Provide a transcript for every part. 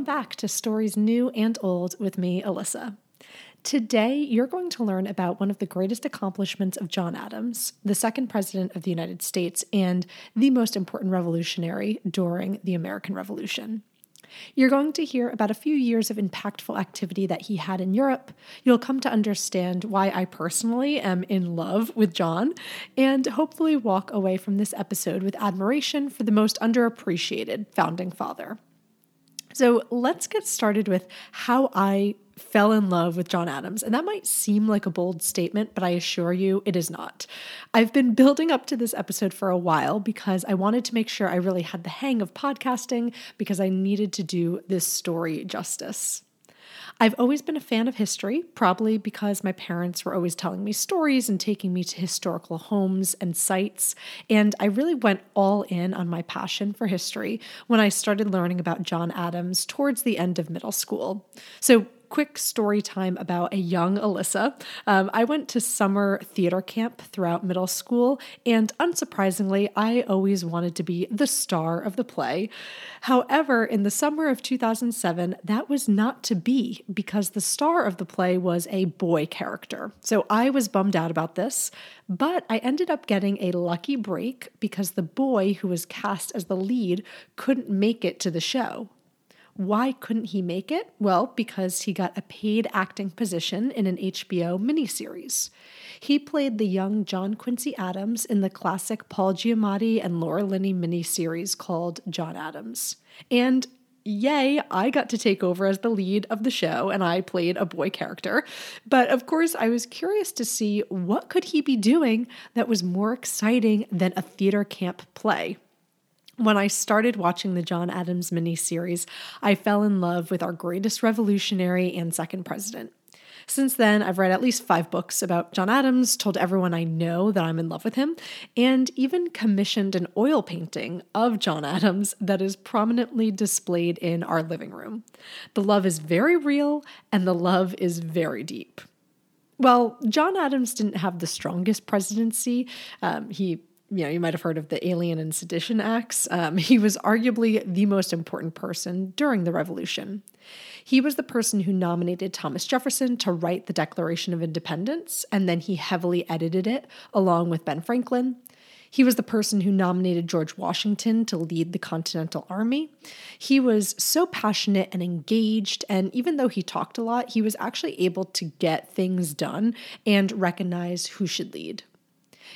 Welcome back to Stories New and Old with me, Alyssa. Today, you're going to learn about one of the greatest accomplishments of John Adams, the second president of the United States and the most important revolutionary during the American Revolution. You're going to hear about a few years of impactful activity that he had in Europe. You'll come to understand why I personally am in love with John, and hopefully walk away from this episode with admiration for the most underappreciated founding father. So let's get started with how I fell in love with John Adams. And that might seem like a bold statement, but I assure you it is not. I've been building up to this episode for a while because I wanted to make sure I really had the hang of podcasting because I needed to do this story justice. I've always been a fan of history, probably because my parents were always telling me stories and taking me to historical homes and sites, and I really went all in on my passion for history when I started learning about John Adams towards the end of middle school. So quick story time about a young Alyssa. I went to summer theater camp throughout middle school, and unsurprisingly, I always wanted to be the star of the play. However, in the summer of 2007, that was not to be because the star of the play was a boy character. So I was bummed out about this, but I ended up getting a lucky break because the boy who was cast as the lead couldn't make it to the show. Why couldn't he make it? Well, because he got a paid acting position in an HBO miniseries. He played the young John Quincy Adams in the classic Paul Giamatti and Laura Linney miniseries called John Adams. And yay, I got to take over as the lead of the show, and I played a boy character. But of course, I was curious to see what could he be doing that was more exciting than a theater camp play. When I started watching the John Adams miniseries, I fell in love with our greatest revolutionary and second president. Since then, I've read at least 5 books about John Adams, told everyone I know that I'm in love with him, and even commissioned an oil painting of John Adams that is prominently displayed in our living room. The love is very real, and the love is very deep. Well, John Adams didn't have the strongest presidency. You might have heard of the Alien and Sedition Acts. He was arguably the most important person during the Revolution. He was the person who nominated Thomas Jefferson to write the Declaration of Independence, and then he heavily edited it along with Ben Franklin. He was the person who nominated George Washington to lead the Continental Army. He was so passionate and engaged, and even though he talked a lot, he was actually able to get things done and recognize who should lead.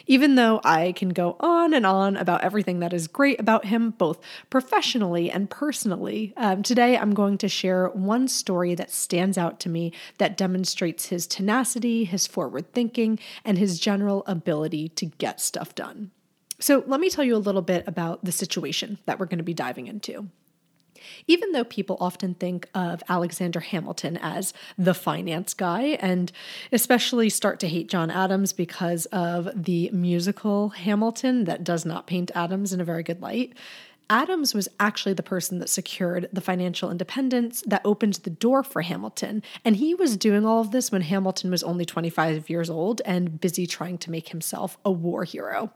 Even though I can go on and on about everything that is great about him, both professionally and personally, today I'm going to share one story that stands out to me that demonstrates his tenacity, his forward thinking, and his general ability to get stuff done. So let me tell you a little bit about the situation that we're going to be diving into. Even though people often think of Alexander Hamilton as the finance guy, and especially start to hate John Adams because of the musical Hamilton that does not paint Adams in a very good light, Adams was actually the person that secured the financial independence that opened the door for Hamilton, and he was doing all of this when Hamilton was only 25 years old and busy trying to make himself a war hero.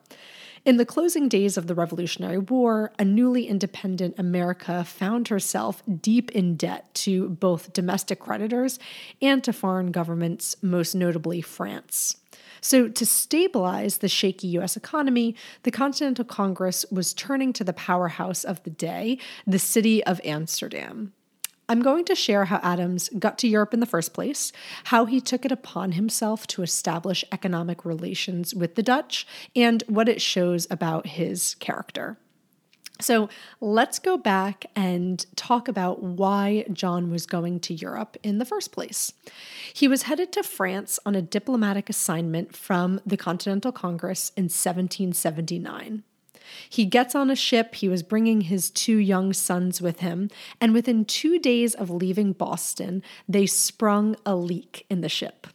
In the closing days of the Revolutionary War, a newly independent America found herself deep in debt to both domestic creditors and to foreign governments, most notably France. So to stabilize the shaky U.S. economy, the Continental Congress was turning to the powerhouse of the day, the city of Amsterdam. I'm going to share how Adams got to Europe in the first place, how he took it upon himself to establish economic relations with the Dutch, and what it shows about his character. So let's go back and talk about why John was going to Europe in the first place. He was headed to France on a diplomatic assignment from the Continental Congress in 1779. He gets on a ship, he was bringing his 2 young sons with him, and within 2 days of leaving Boston, they sprung a leak in the ship.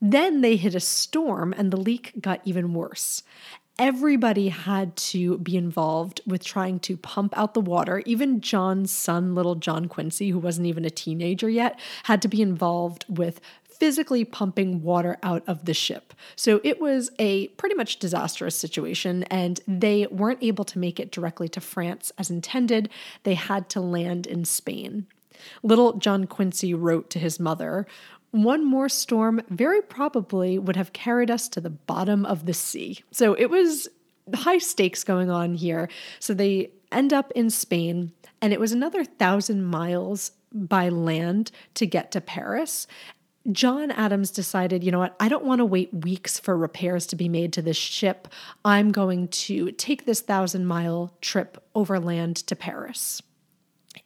Then they hit a storm, and the leak got even worse. Everybody had to be involved with trying to pump out the water. Even John's son, little John Quincy, who wasn't even a teenager yet, had to be involved with physically pumping water out of the ship. So it was a pretty much disastrous situation, and they weren't able to make it directly to France as intended. They had to land in Spain. Little John Quincy wrote to his mother, "One more storm very probably would have carried us to the bottom of the sea." So it was high stakes going on here. So they end up in Spain, and it was another 1,000 miles by land to get to Paris. John Adams decided, you know what, I don't want to wait weeks for repairs to be made to this ship. I'm going to take this 1,000-mile trip overland to Paris.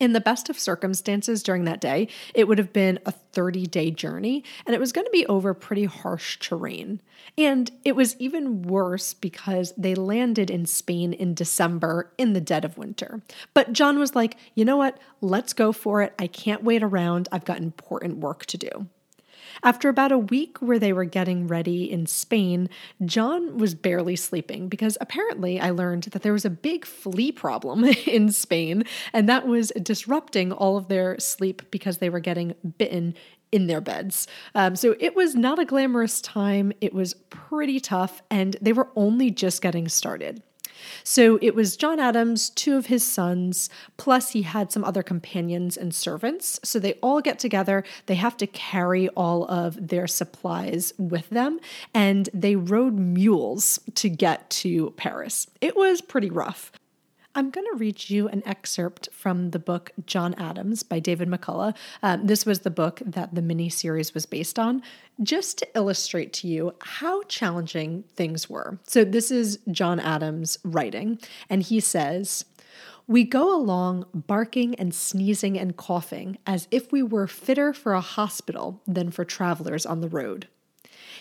In the best of circumstances during that day, it would have been a 30-day journey, and it was going to be over pretty harsh terrain. And it was even worse because they landed in Spain in December in the dead of winter. But John was like, you know what, let's go for it. I can't wait around. I've got important work to do. After about a week where they were getting ready in Spain, John was barely sleeping because apparently I learned that there was a big flea problem in Spain, and that was disrupting all of their sleep because they were getting bitten in their beds. So it was not a glamorous time. It was pretty tough, and they were only just getting started. So it was John Adams, two of his sons, plus he had some other companions and servants. So they all get together. They have to carry all of their supplies with them, and they rode mules to get to Paris. It was pretty rough. I'm going to read you an excerpt from the book John Adams by David McCullough. This was the book that the miniseries was based on, just to illustrate to you how challenging things were. So this is John Adams writing, and he says, "We go along barking and sneezing and coughing as if we were fitter for a hospital than for travelers on the road.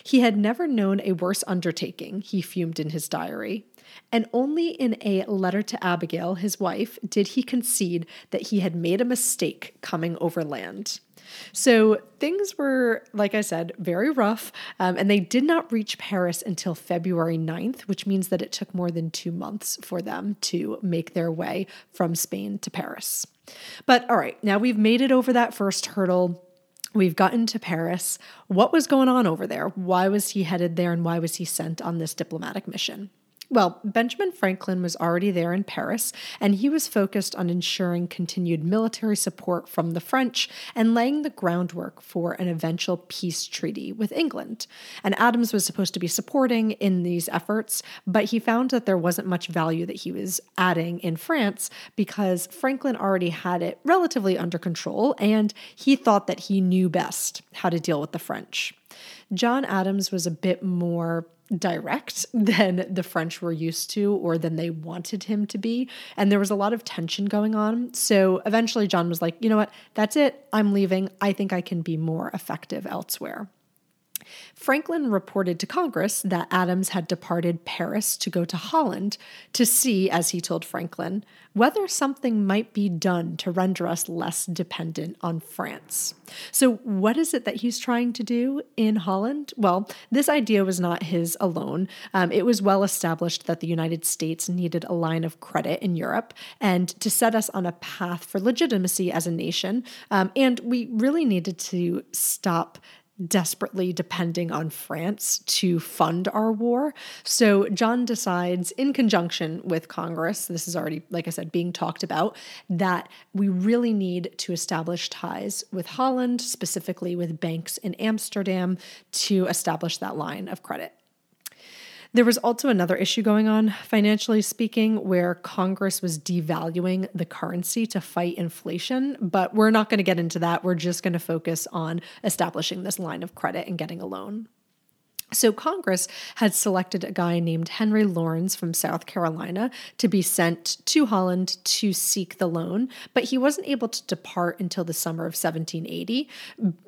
He had never known a worse undertaking," he fumed in his diary, "and only in a letter to Abigail, his wife, did he concede that he had made a mistake coming overland." So things were, like I said, very rough, and they did not reach Paris until February 9th, which means that it took more than 2 months for them to make their way from Spain to Paris. But all right, now we've made it over that first hurdle. We've gotten to Paris. What was going on over there? Why was he headed there, and why was he sent on this diplomatic mission? Well, Benjamin Franklin was already there in Paris, and he was focused on ensuring continued military support from the French and laying the groundwork for an eventual peace treaty with England. And Adams was supposed to be supporting in these efforts, but he found that there wasn't much value that he was adding in France because Franklin already had it relatively under control, and he thought that he knew best how to deal with the French. John Adams was a bit more direct than the French were used to or than they wanted him to be. And there was a lot of tension going on. So eventually John was like, you know what, that's it. I'm leaving. I think I can be more effective elsewhere. Franklin reported to Congress that Adams had departed Paris to go to Holland to see, as he told Franklin, whether something might be done to render us less dependent on France. So what is it that he's trying to do in Holland? Well, this idea was not his alone. It was well established that the United States needed a line of credit in Europe and to set us on a path for legitimacy as a nation. And we really needed to stop desperately depending on France to fund our war. So John decides, in conjunction with Congress, this is already, like I said, being talked about, that we really need to establish ties with Holland, specifically with banks in Amsterdam, to establish that line of credit. There was also another issue going on, financially speaking, where Congress was devaluing the currency to fight inflation, but we're not going to get into that. We're just going to focus on establishing this line of credit and getting a loan. So Congress had selected a guy named Henry Laurens from South Carolina to be sent to Holland to seek the loan, but he wasn't able to depart until the summer of 1780.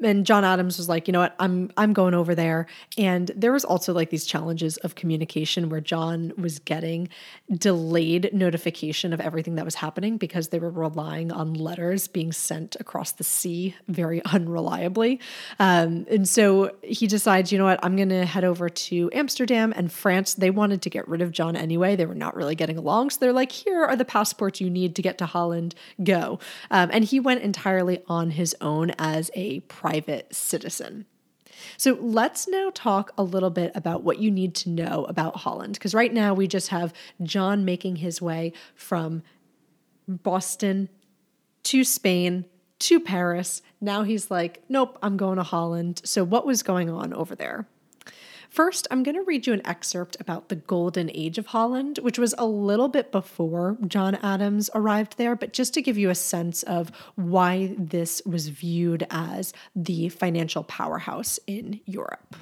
And John Adams was like, you know what, I'm going over there. And there was also like these challenges of communication where John was getting delayed notification of everything that was happening because they were relying on letters being sent across the sea very unreliably. And so he decides, you know what, I'm going to head over to Amsterdam. And France, they wanted to get rid of John anyway. They were not really getting along. So they're like, here are the passports you need to get to Holland, go. And he went entirely on his own as a private citizen. So let's now talk a little bit about what you need to know about Holland, because right now we just have John making his way from Boston to Spain to Paris. Now he's like, nope, I'm going to Holland. So what was going on over there? First, I'm going to read you an excerpt about the Golden Age of Holland, which was a little bit before John Adams arrived there, but just to give you a sense of why this was viewed as the financial powerhouse in Europe.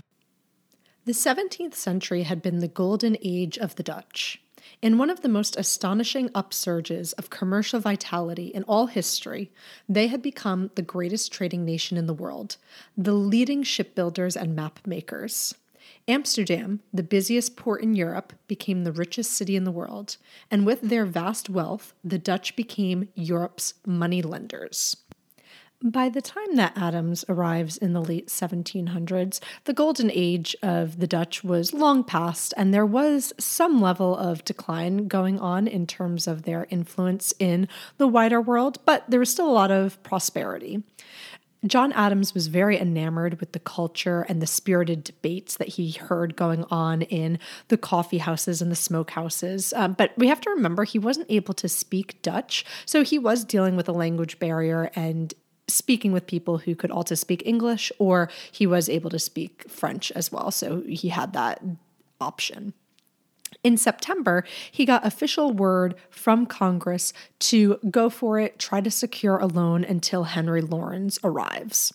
The 17th century had been the golden age of the Dutch. In one of the most astonishing upsurges of commercial vitality in all history, they had become the greatest trading nation in the world, the leading shipbuilders and map makers. Amsterdam, the busiest port in Europe, became the richest city in the world, and with their vast wealth, the Dutch became Europe's money lenders. By the time that Adams arrives in the late 1700s, the golden age of the Dutch was long past, and there was some level of decline going on in terms of their influence in the wider world, but there was still a lot of prosperity. John Adams was very enamored with the culture and the spirited debates that he heard going on in the coffee houses and the smokehouses. But we have to remember he wasn't able to speak Dutch, so he was dealing with a language barrier and speaking with people who could also speak English, or he was able to speak French as well, so he had that option. In September, he got official word from Congress to go for it, try to secure a loan until Henry Laurens arrives.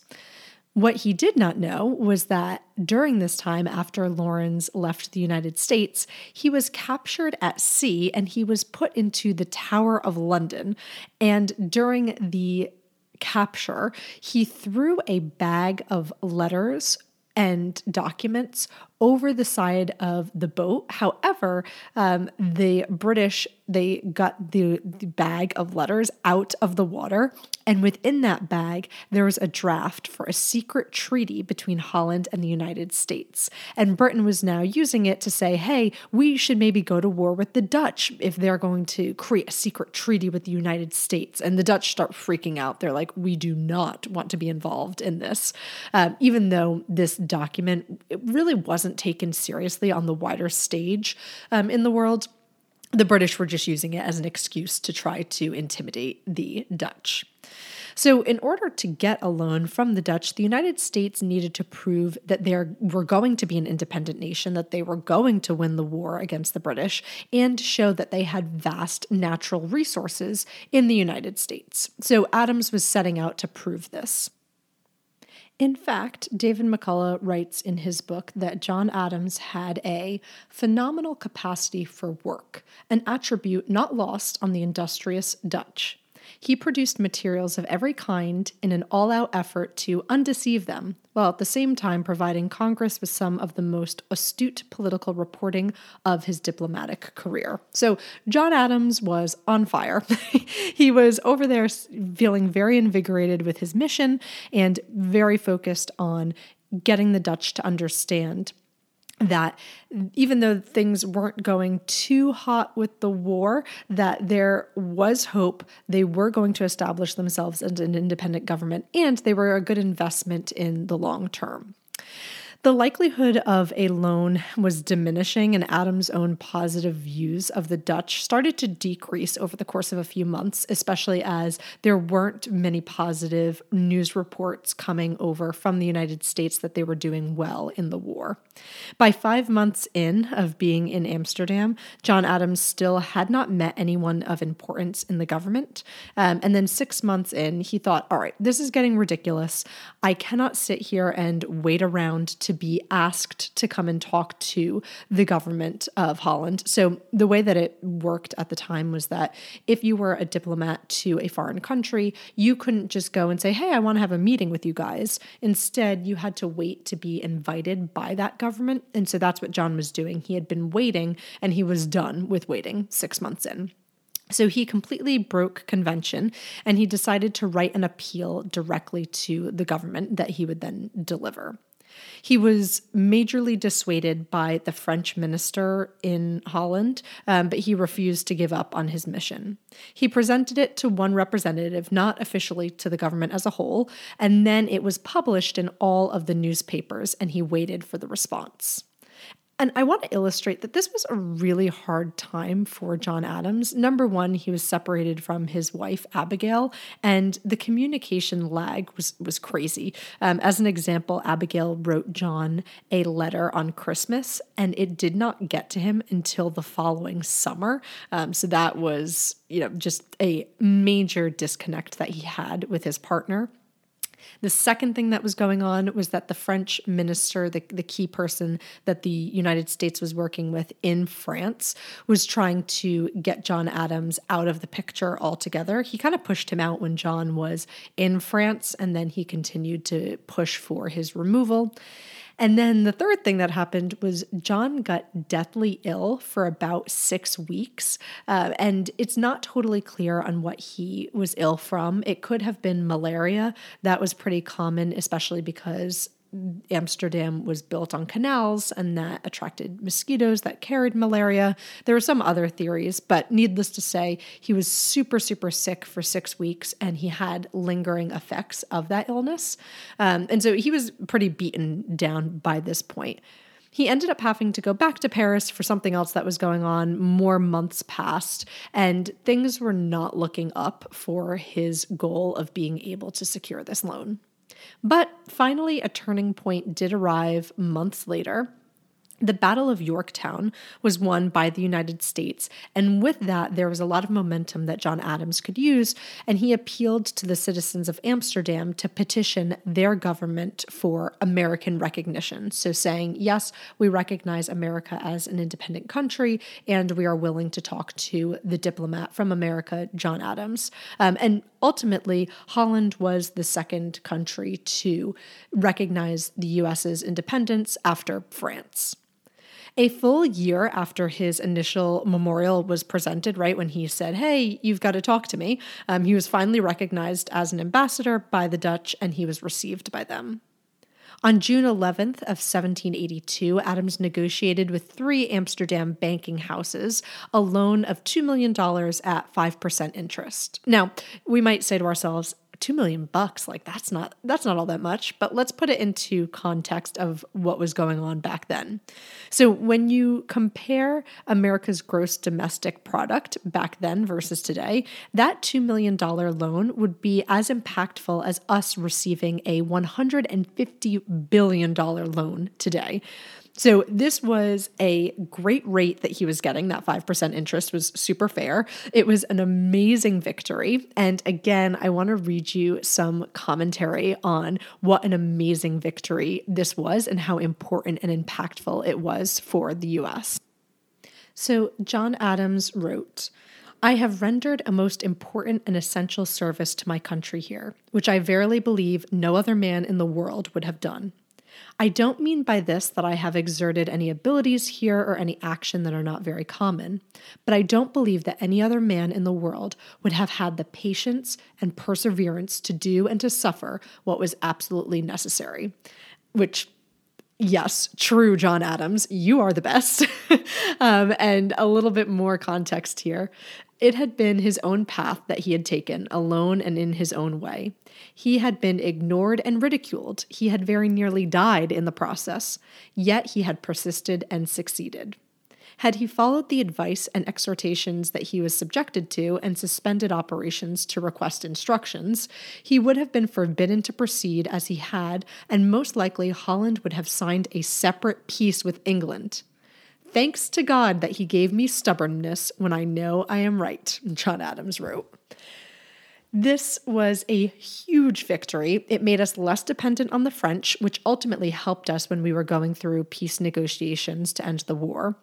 What he did not know was that during this time, after Laurens left the United States, he was captured at sea and he was put into the Tower of London. And during the capture, he threw a bag of letters and documents over the side of the boat. However, the British, they got the bag of letters out of the water, and within that bag, there was a draft for a secret treaty between Holland and the United States. And Britain was now using it to say, hey, we should maybe go to war with the Dutch if they're going to create a secret treaty with the United States. And the Dutch start freaking out. They're like, we do not want to be involved in this. Even though this document, it really wasn't taken seriously on the wider stage in the world, the British were just using it as an excuse to try to intimidate the Dutch. So in order to get a loan from the Dutch, the United States needed to prove that they were going to be an independent nation, that they were going to win the war against the British, and show that they had vast natural resources in the United States. So Adams was setting out to prove this. In fact, David McCullough writes in his book that John Adams had a phenomenal capacity for work, an attribute not lost on the industrious Dutch. He produced materials of every kind in an all-out effort to undeceive them, while at the same time providing Congress with some of the most astute political reporting of his diplomatic career. So John Adams was on fire. He was over there feeling very invigorated with his mission and very focused on getting the Dutch to understand that even though things weren't going too hot with the war, that there was hope. They were going to establish themselves as an independent government, and they were a good investment in the long term. The likelihood of a loan was diminishing, and Adams' own positive views of the Dutch started to decrease over the course of a few months, especially as there weren't many positive news reports coming over from the United States that they were doing well in the war. By 5 months in of being in Amsterdam, John Adams still had not met anyone of importance in the government. And then 6 months in, he thought, all right, this is getting ridiculous. I cannot sit here and wait around to be asked to come and talk to the government of Holland. So the way that it worked at the time was that if you were a diplomat to a foreign country, you couldn't just go and say, hey, I want to have a meeting with you guys. Instead, you had to wait to be invited by that government. And so that's what John was doing. He had been waiting, and he was done with waiting 6 months in. So he completely broke convention, and he decided to write an appeal directly to the government that he would then deliver. He was majorly dissuaded by the French minister in Holland, but he refused to give up on his mission. He presented it to one representative, not officially to the government as a whole, and then it was published in all of the newspapers, and he waited for the response. And I want to illustrate that this was a really hard time for John Adams. Number one, he was separated from his wife, Abigail, and the communication lag was crazy. As an example, Abigail wrote John a letter on Christmas, and it did not get to him until the following summer. So that was, just a major disconnect that he had with his partner. The second thing that was going on was that the French minister, the key person that the United States was working with in France, was trying to get John Adams out of the picture altogether. He kind of pushed him out when John was in France, and then he continued to push for his removal. And then the third thing that happened was John got deathly ill for about 6 weeks. And it's not totally clear on what he was ill from. It could have been malaria. That was pretty common, especially because Amsterdam was built on canals, and that attracted mosquitoes that carried malaria. There were some other theories, but needless to say, he was super, super sick for 6 weeks, and he had lingering effects of that illness. And so he was pretty beaten down by this point. He ended up having to go back to Paris for something else that was going on. More months passed, and things were not looking up for his goal of being able to secure this loan. But finally, a turning point did arrive months later. The Battle of Yorktown was won by the United States, and with that, there was a lot of momentum that John Adams could use, and he appealed to the citizens of Amsterdam to petition their government for American recognition. So saying, yes, we recognize America as an independent country, and we are willing to talk to the diplomat from America, John Adams. And ultimately, Holland was the second country to recognize the U.S.'s independence after France. A full year after his initial memorial was presented, right when he said, hey, you've got to talk to me, he was finally recognized as an ambassador by the Dutch, and he was received by them. On June 11th of 1782, Adams negotiated with three Amsterdam banking houses a loan of $2 million at 5% interest. Now, we might say to ourselves, $2 million bucks, like that's not all that much, but let's put it into context of what was going on back then. So when you compare America's gross domestic product back then versus today, that $2 million loan would be as impactful as us receiving a $150 billion loan today. So this was a great rate that he was getting. That 5% interest was super fair. It was an amazing victory. And again, I want to read you some commentary on what an amazing victory this was and how important and impactful it was for the U.S. So John Adams wrote, I have rendered a most important and essential service to my country here, which I verily believe no other man in the world would have done. I don't mean by this that I have exerted any abilities here or any action that are not very common, but I don't believe that any other man in the world would have had the patience and perseverance to do and to suffer what was absolutely necessary, which, yes, true, John Adams, you are the best. And a little bit more context here. It had been his own path that he had taken, alone and in his own way. He had been ignored and ridiculed. He had very nearly died in the process, yet he had persisted and succeeded. Had he followed the advice and exhortations that he was subjected to and suspended operations to request instructions, he would have been forbidden to proceed as he had, and most likely Holland would have signed a separate peace with England. Thanks to God that he gave me stubbornness when I know I am right, John Adams wrote. This was a huge victory. It made us less dependent on the French, which ultimately helped us when we were going through peace negotiations to end the war.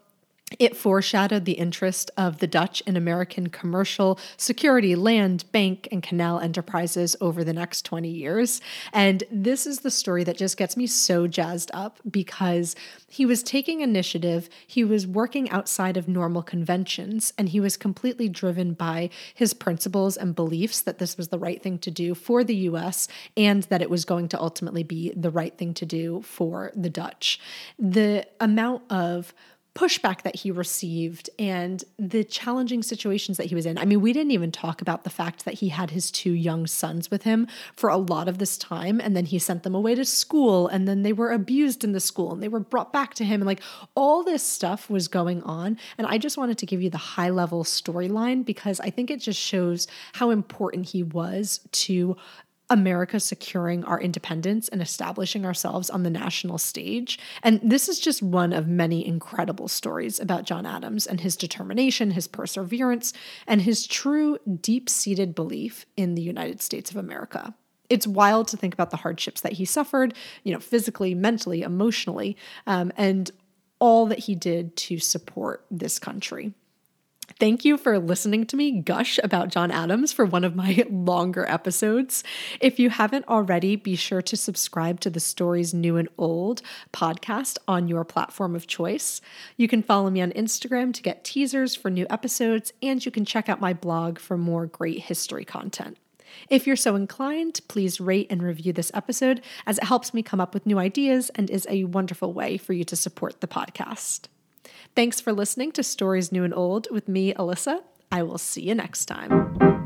It foreshadowed the interest of the Dutch in American commercial, security, land, bank, and canal enterprises over the next 20 years. And this is the story that just gets me so jazzed up, because he was taking initiative, he was working outside of normal conventions, and he was completely driven by his principles and beliefs that this was the right thing to do for the U.S. and that it was going to ultimately be the right thing to do for the Dutch. The amount of pushback that he received and the challenging situations that he was in. I mean, we didn't even talk about the fact that he had his two young sons with him for a lot of this time, and then he sent them away to school, and then they were abused in the school, and they were brought back to him, and like all this stuff was going on. And I just wanted to give you the high-level storyline because I think it just shows how important he was to America securing our independence and establishing ourselves on the national stage. And this is just one of many incredible stories about John Adams and his determination, his perseverance, and his true deep-seated belief in the United States of America. It's wild to think about the hardships that he suffered, you know, physically, mentally, emotionally, and all that he did to support this country. Thank you for listening to me gush about John Adams for one of my longer episodes. If you haven't already, be sure to subscribe to the Stories New and Old podcast on your platform of choice. You can follow me on Instagram to get teasers for new episodes, and you can check out my blog for more great history content. If you're so inclined, please rate and review this episode, as it helps me come up with new ideas and is a wonderful way for you to support the podcast. Thanks for listening to Stories New and Old with me, Alyssa. I will see you next time.